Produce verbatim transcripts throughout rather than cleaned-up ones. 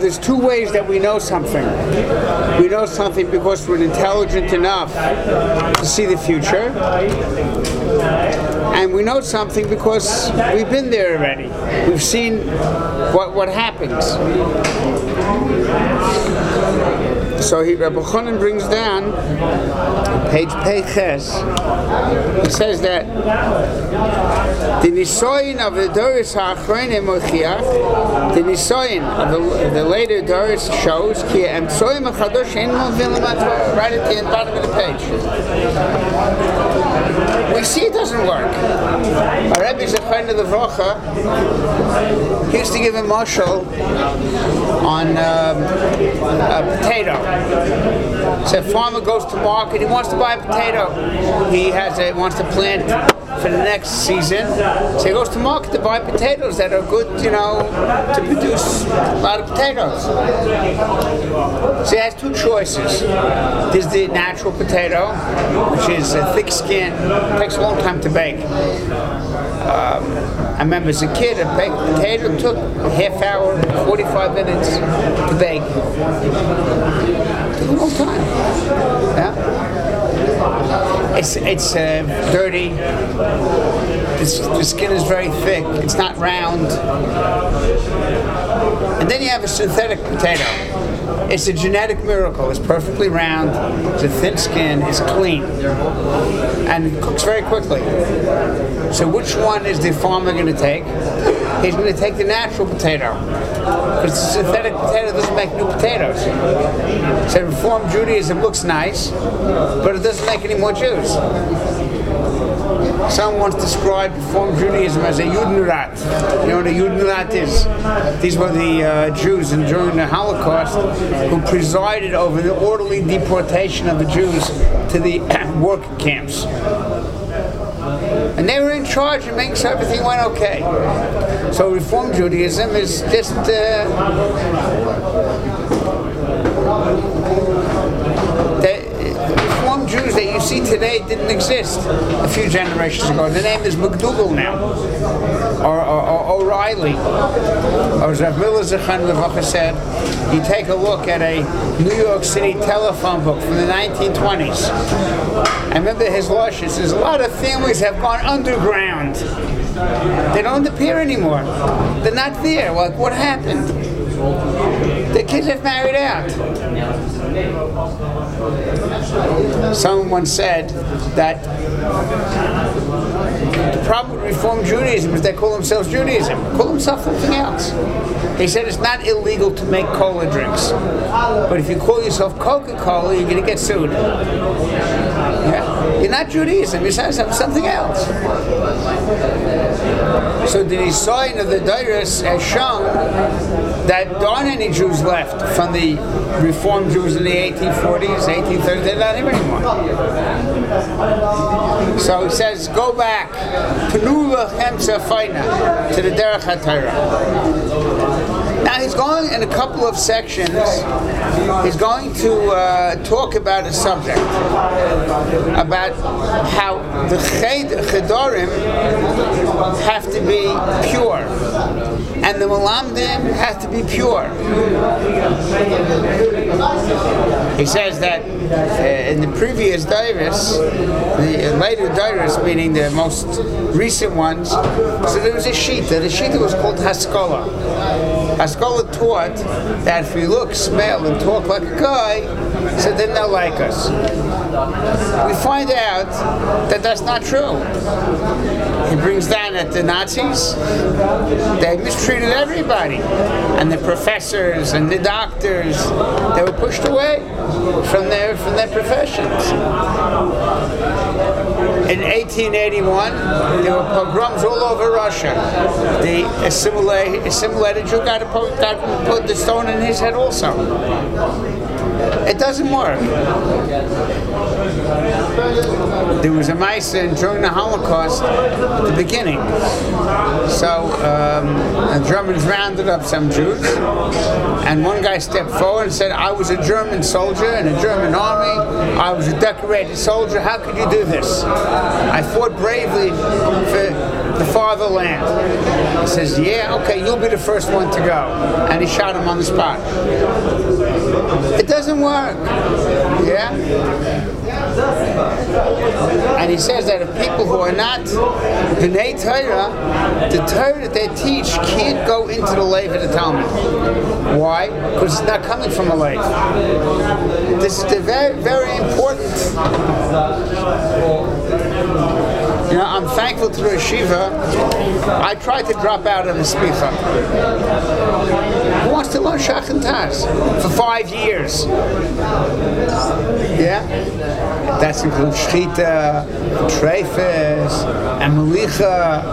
there's two ways that we know something. We know something because we're intelligent enough to see the future, and we know something because we've been there already. We've seen what what happens. So he, Rabbi Chonin brings down page Pechess. He says that the Nisoyin of the Doris HaChroene Mochia, the Nisoyin of the later Doris shows, right at the bottom of the page. We see it doesn't work. Our Rabbi Chonin of the Vocha used to give a marshal on um, a potato. So a farmer goes to market, he wants to buy a potato. He has a, wants to plant for the next season. So he goes to market to buy potatoes that are good, you know, to produce a lot of potatoes. So he has two choices. There's the natural potato, which is a thick skin, takes a long time to bake. Um, I remember as a kid, a baked potato took a half hour, forty-five minutes to bake. It took a long time. Yeah? It's, it's uh, dirty. It's, the skin is very thick. It's not round. And then you have a synthetic potato. It's a genetic miracle. It's perfectly round. It's a thin skin. It's clean. And it cooks very quickly. So which one is the farmer going to take? He's going to take the natural potato. Because the synthetic potato doesn't make new potatoes. So Reform Judaism looks nice, but it doesn't make any more Jews. Someone once described Reform Judaism as a Judenrat. You know what a Judenrat is? These were the uh, Jews in, during the Holocaust who presided over the orderly deportation of the Jews to the work camps. And they were in charge and making sure everything went okay. So Reform Judaism is just... Uh, they, Reform Jews that you see today didn't exist a few generations ago. The name is McDougal now, or, or, or O'Reilly. Or as Rav Miller Zachan Levacher said, you take a look at a New York City telephone book from the nineteen twenties. I remember his lashon says, a lot of families have gone underground. They don't appear anymore. They're not there. Like, what happened? The kids have married out. Someone said that the problem with Reform Judaism is they call themselves Judaism. Call themselves something else. They said it's not illegal to make cola drinks. But if you call yourself Coca-Cola, you're going to get sued. Yeah? You're not Judaism. You're something else. So the design of the Doris has shown that there aren't any Jews left from the Reform Jews in the eighteen forties, eighteen thirties. They're not here anymore. So he says, go back to the Derech HaTorah. Now he's going in a couple of sections. He's going to uh, talk about a subject about how the chedorim have to be pure, and the malamdim have to be pure. He says that uh, in the previous Doris, the later Doris, meaning the most recent ones, so there was a Shechita. The Shechita was called Haskalah. Haskalah taught that if we look, smell, and talk like a guy, so then they'll like us. We find out that that's not true. He brings down that the Nazis, they mistreated everybody. And the professors and the doctors, they were pushed away from their, from their professions. In eighteen eighty-one, there were pogroms all over Russia. The assimilate, assimilated Jew got to put, put the stone in his head also. It doesn't work. There was a Meissen during the Holocaust at the beginning. So um, the Germans rounded up some Jews, and one guy stepped forward and said, I was a German soldier in a German army, I was a decorated soldier, how could you do this? I fought bravely for the fatherland. He says, yeah, okay, you'll be the first one to go. And he shot him on the spot. It doesn't work. Yeah? And he says that if people who are not b'nei Torah, the Torah that they teach can't go into the Lev of the Talmud. Why? Because it's not coming from a Lev. This is the very, very important. You know, I'm thankful to the Rashiva. I tried to drop out of the smichah. Who wants to learn Shach and Taz for five years? Yeah? That's includes Shechita, Trefez, and Malicha.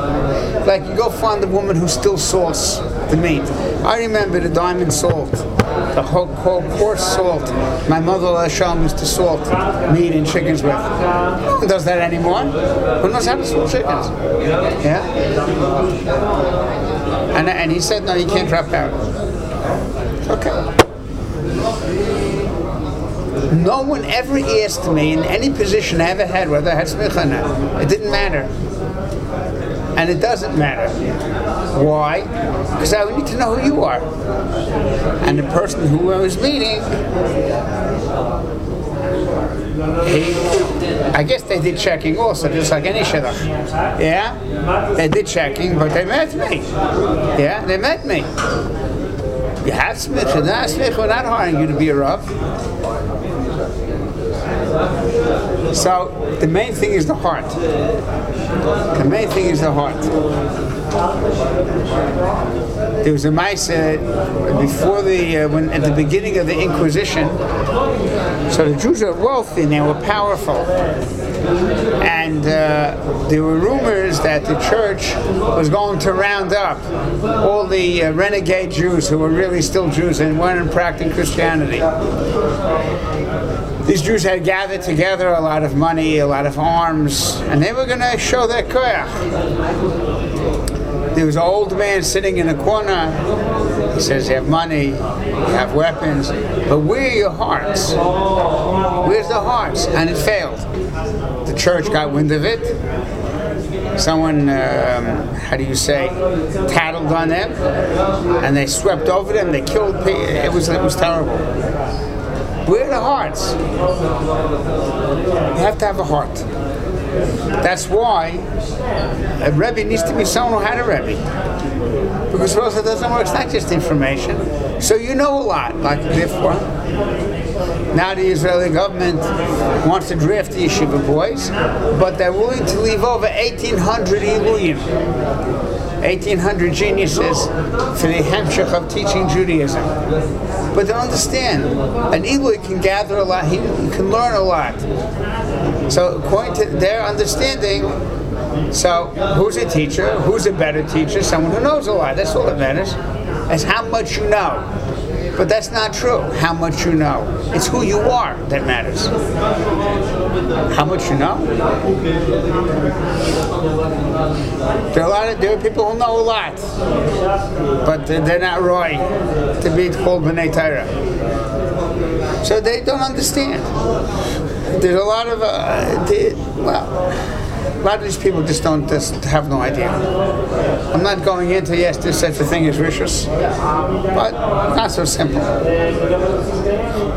Like, you go find the woman who still salts the meat. I remember the diamond salt. The whole, whole coarse salt. My mother Lasham used to salt meat and chickens with. No one does that anymore. Who knows how to salt chickens? Yeah? And, and he said, no, you can't drop out. Okay. No one ever asked me in any position I ever had whether I had smicha or not. It didn't matter. And it doesn't matter. Why? Because I need to know who you are. And the person who I was meeting, he, I guess they did checking also, just like any shidduch. Yeah? They did checking, but they met me. Yeah? They met me. You have smicha, not smicha, we're not hiring you to be a rav. So, the main thing is the heart. The main thing is the heart. There was a Meissen before the, uh, when, at the beginning of the Inquisition, so the Jews were wealthy and they were powerful. And uh, there were rumors that the church was going to round up all the uh, renegade Jews who were really still Jews and weren't practicing Christianity. These Jews had gathered together a lot of money, a lot of arms, and they were going to show their koyach. There was an old man sitting in a corner. He says, you have money, you have weapons, but where are your hearts? Where's the hearts? And it failed. The church got wind of it. Someone, um, how do you say, tattled on them, and they swept over them, they killed people. It was, it was terrible. Where are the hearts? You have to have a heart. That's why a Rebbe needs to be someone who had a Rebbe. Because for us it doesn't work, it's not just information. So you know a lot, like before. Now the Israeli government wants to draft the yeshiva boys, but they're willing to leave over eighteen hundred Eluyim. eighteen hundred geniuses for the hemshech of teaching Judaism. But they understand, an Eloi can gather a lot, he can learn a lot. So according to their understanding, so who's a teacher, who's a better teacher, someone who knows a lot, that's all that matters. That's how much you know. But that's not true, how much you know. It's who you are that matters. How much you know? There are a lot of there are people who know a lot, but they're not roy to be called b'nei Torah. So they don't understand. There's a lot of, uh, they, well, a lot of these people just don't just have no idea. I'm not going into, yes, this such a thing as rishus, but not so simple.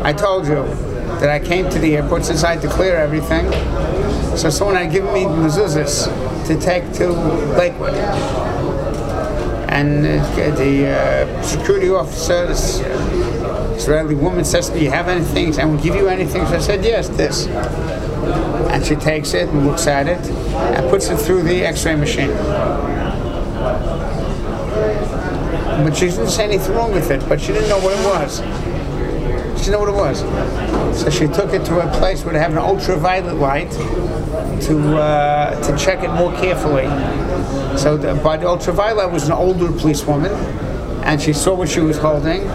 I told you that I came to the airport since I had to clear everything. So someone had given me mezuzahs to take to Lakewood. And uh, the uh, security officer, this Israeli woman, says to me, you have anything? I will give you anything. So I said, yes, this. And she takes it and looks at it and puts it through the x-ray machine. But she didn't say anything wrong with it, but she didn't know what it was. She didn't know what it was. So she took it to a place where they have an ultraviolet light to uh, to check it more carefully. So the, by the ultraviolet was an older policewoman, and she saw what she was holding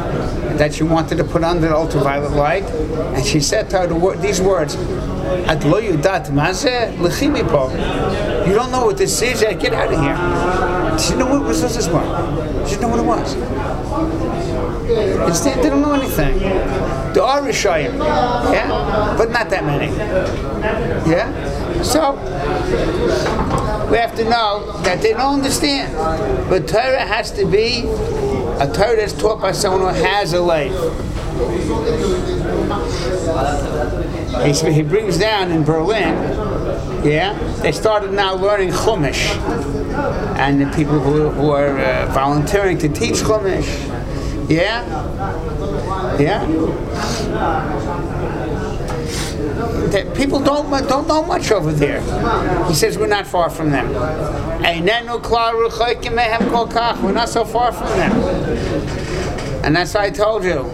that she wanted to put under the ultraviolet light, and she said to her the wor- these words, you don't know what this is, get out of here. She didn't know what was this one. She didn't know what it was. Instead, they didn't know anything. There are Rishayim, yeah? But not that many. Yeah? So we have to know that they don't understand. But Torah has to be a Torah that's taught by someone who has a life. He, he brings down in Berlin, yeah, they started now learning Chumash. And the people who, who are uh, volunteering to teach Chumash, yeah, yeah. That people don't, don't know much over there. He says we're not far from them. We're not so far from them. And that's why I told you,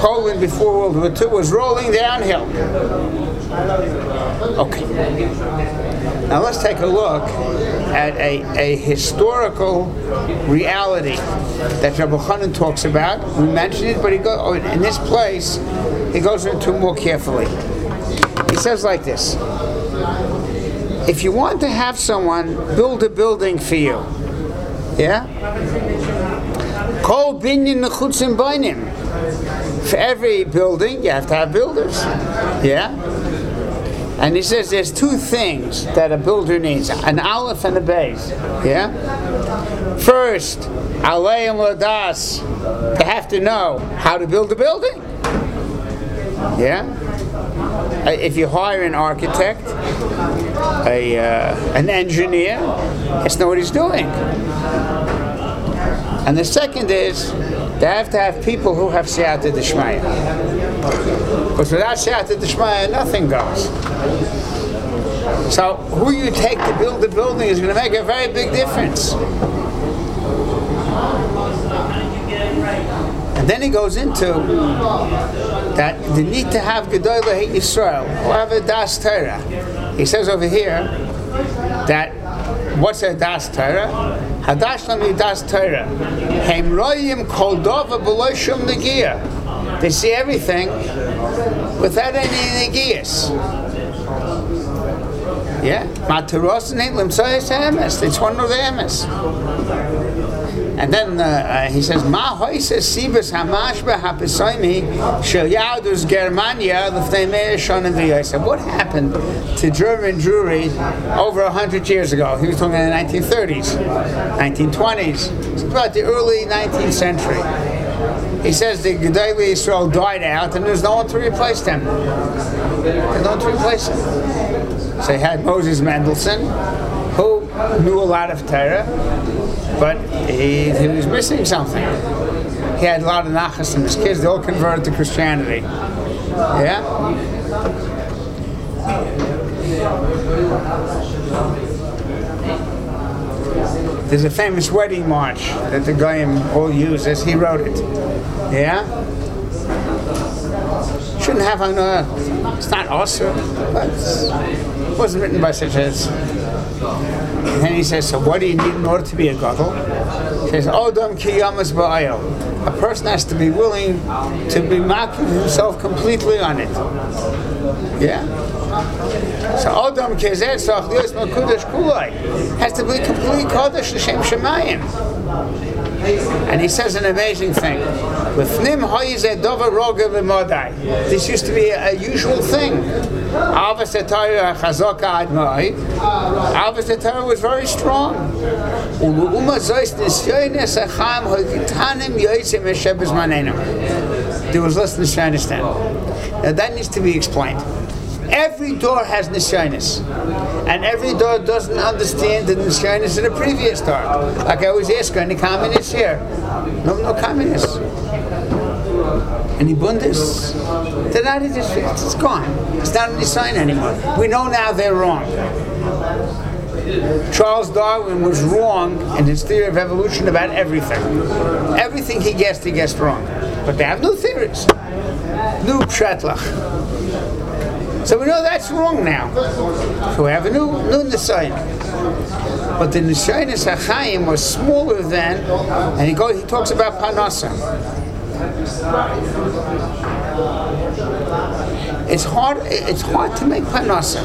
Poland before World War Two was rolling downhill. Okay. Now let's take a look at a, a historical reality that Rabbi Chonin talks about. We mentioned it, but he go, in this place, he goes into it more carefully. He says like this. If you want to have someone build a building for you, yeah? Kol binyan nechutzim bainim. For every building, you have to have builders. Yeah? And he says there's two things that a builder needs, an Aleph and a Beis. Yeah? First, Aleim Ladas, they have to know how to build a building. Yeah? If you hire an architect, a uh, an engineer, that's not what he's doing. And the second is, they have to have people who have Siyata Dishmaya. Because without Siyata Dishmaya, nothing goes. So who you take to build the building is going to make a very big difference. And then he goes into that the need to have Gedolah Yisrael, or have a Daas Torah. He says over here that what's a Daas Torah? Hadash lami das Torah. Heim royim kol dova b'lo shum negiah. They see everything without any negias. Yeah, materos neit limsoyes emes. It's one of the emes. And then uh, uh, he says, "Ma hoises sibas hamash behapisoymi shel yadus Germania l'fnei meir shonim v'yosef." What happened to German Jewry over a hundred years ago? He was talking in the nineteen thirties, nineteen twenties. It's about the early nineteenth century. He says the Gedolei Yisrael died out, and there's no one to replace them. There's no one to replace them. So he had Moses Mendelssohn, who knew a lot of Torah. But he, he was missing something. He had a lot of nachas in his kids. They all converted to Christianity. Yeah? There's a famous wedding march that the Goyim all uses. He wrote it. Yeah? Shouldn't have on a... It's not awesome, but it wasn't written by such as... And then he says, so what do you need in order to be a gadol? He says, Odom ki yamas ba'ayil. A person has to be willing to be mocking himself completely on it. Yeah? So Odom ki zed soch lios makudash kulay. Has to be completely kodesh l'shem shemayim. And he says an amazing thing. This used to be a, a usual thing. Avos HaTorah was very strong. There was less Neshaenis then. Now that needs to be explained. Every door has Nishaenis, and every door doesn't understand the Nishaenis in the previous door. Like I always ask, any communists here? No, no communists. Any Bundes? They're not in this field. It's gone. It's not a Nisayon anymore. We know now they're wrong. Charles Darwin was wrong in his theory of evolution about everything. Everything he guessed, he guessed wrong. But they have new theories. New Pshatlach. So we know that's wrong now. So we have a new, new Nisoyin. But the Nisoyin HaChaim was smaller then, and he goes, he talks about parnasa. It's hard. It's hard to make parnasa.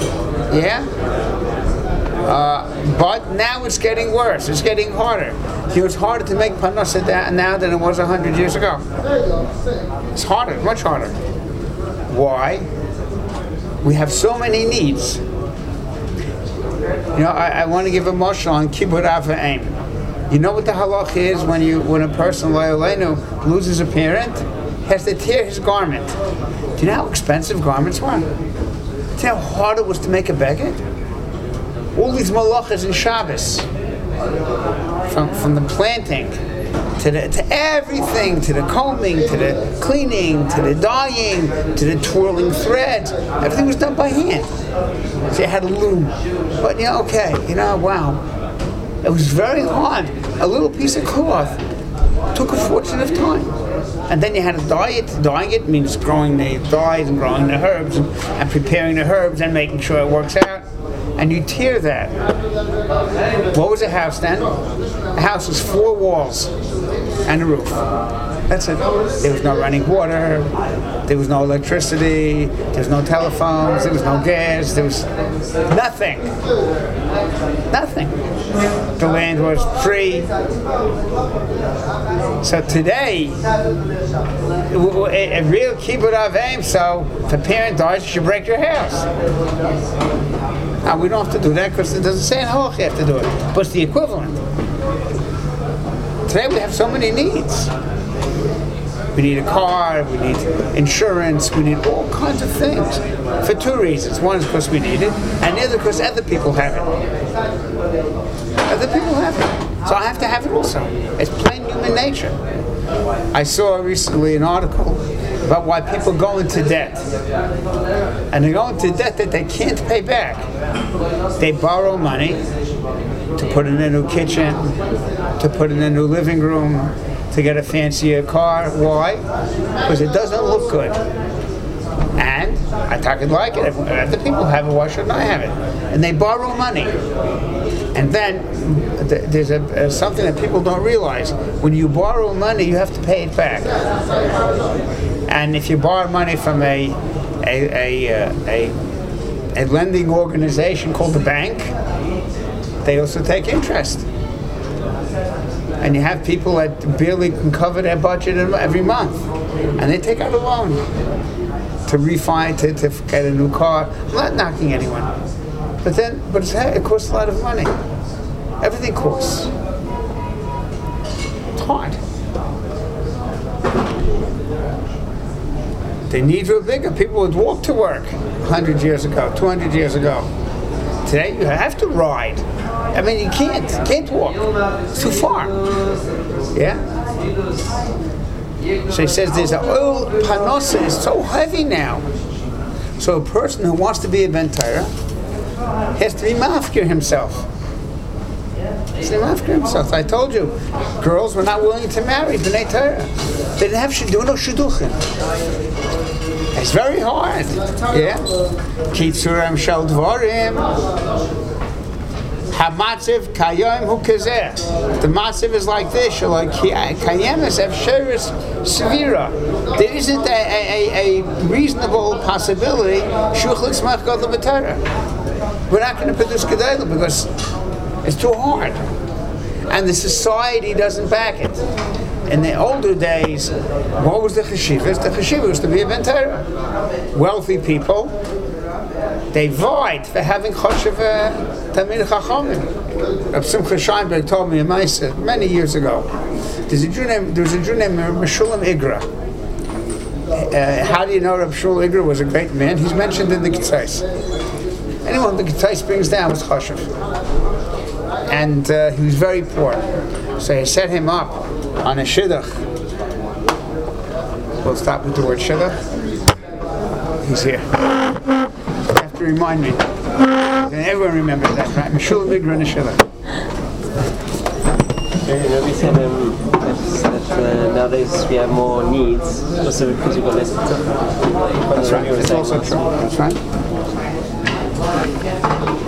Yeah. Uh, but now it's getting worse. It's getting harder. It was harder to make parnasa now than it was a hundred years ago. It's harder, much harder. Why? We have so many needs. You know, I, I want to give a mashal on kibud ava'im. You know what the halach is when you when a person loyalenu loses a parent? He has to tear his garment. Do you know how expensive garments were? Do you know how hard it was to make a baguette? All these malachas in Shabbos, from from the planting to the, to everything, to the combing, to the cleaning, to the dyeing, to the twirling threads. Everything was done by hand. So you had a loom. But you know, okay, you know, wow, it was very hard. A little piece of cloth took a fortune of time. And then you had to dye it. Dyeing it means growing the dyes and growing the herbs and, and preparing the herbs and making sure it works out. And you tear that. What was a house then? A house was four walls and a roof. That's it. There was no running water. There was no electricity. There was no telephones. There was no gas. There was nothing. Nothing. The land was free. So today, a real kibbutz avim, so if a parent dies, you should break your house. Now, we don't have to do that because it doesn't say in halach you have to do it. But it's the equivalent. Today we have so many needs. We need a car, we need insurance, we need all kinds of things for two reasons. One is because we need it, and the other because other people have it. Other people have it. So I have to have it also. It's plain human nature. I saw recently an article about why people go into debt. And they go into debt that they can't pay back. They borrow money to put in a new kitchen, to put in a new living room, to get a fancier car. Why? Because it doesn't look good. And I thought I'd like it. If other people have it, why shouldn't I have it? And they borrow money. And then th- there's a, uh, something that people don't realize. When you borrow money, you have to pay it back. And if you borrow money from a a a, uh, a, a lending organization called the bank, they also take interest. And you have people that barely can cover their budget every month, and they take out a loan to refi, to, to get a new car. I'm not knocking anyone, but then, but it's, it costs a lot of money. Everything costs. It's hard. The needs were bigger. People would walk to work one hundred years ago, two hundred years ago. Today you have to ride. I mean, you can't, you can't walk. It's too far. Yeah? So he says there's a oil, parnasa is so heavy now. So a person who wants to be a b'nei Torah has to be mafkir himself. Has to be mafkir himself. I told you, girls were not willing to marry b'nei Torah. They didn't have shidu, no shiduchim. It's very hard. Yeah? Kitzurim shel dvarim. Hamatziv kayom hu kazeh. The matziv is like this. Kayemis efsheris sevira. There isn't a, a, a reasonable possibility. Shuchlik smach gadol b'torah. We're not going to produce gedayla because it's too hard. And the society doesn't back it. In the older days, what was the Choshev? The Choshev was to be a b'nei Torah. Wealthy people, they vied for having Choshev Tamid Chachamim. Rav Simcha Scheinberg told me a Meissen many years ago. There's a Jew named, there was a Jew named Meshulam Igra. Uh, how do you know Rav Meshulam Igra was a great man? He's mentioned in the Kitzis. Anyone the Kitzis brings down was Choshev. And uh, he was very poor. So he set him up on a shidduch. We'll stop with the word shidduch. He's here. You have to remind me. Everyone remembers that, right? Meshulam Igra and a shidduch. You know, we said um, that uh, nowadays we have more needs, also because we've got less. That's right. It's also true. That's right.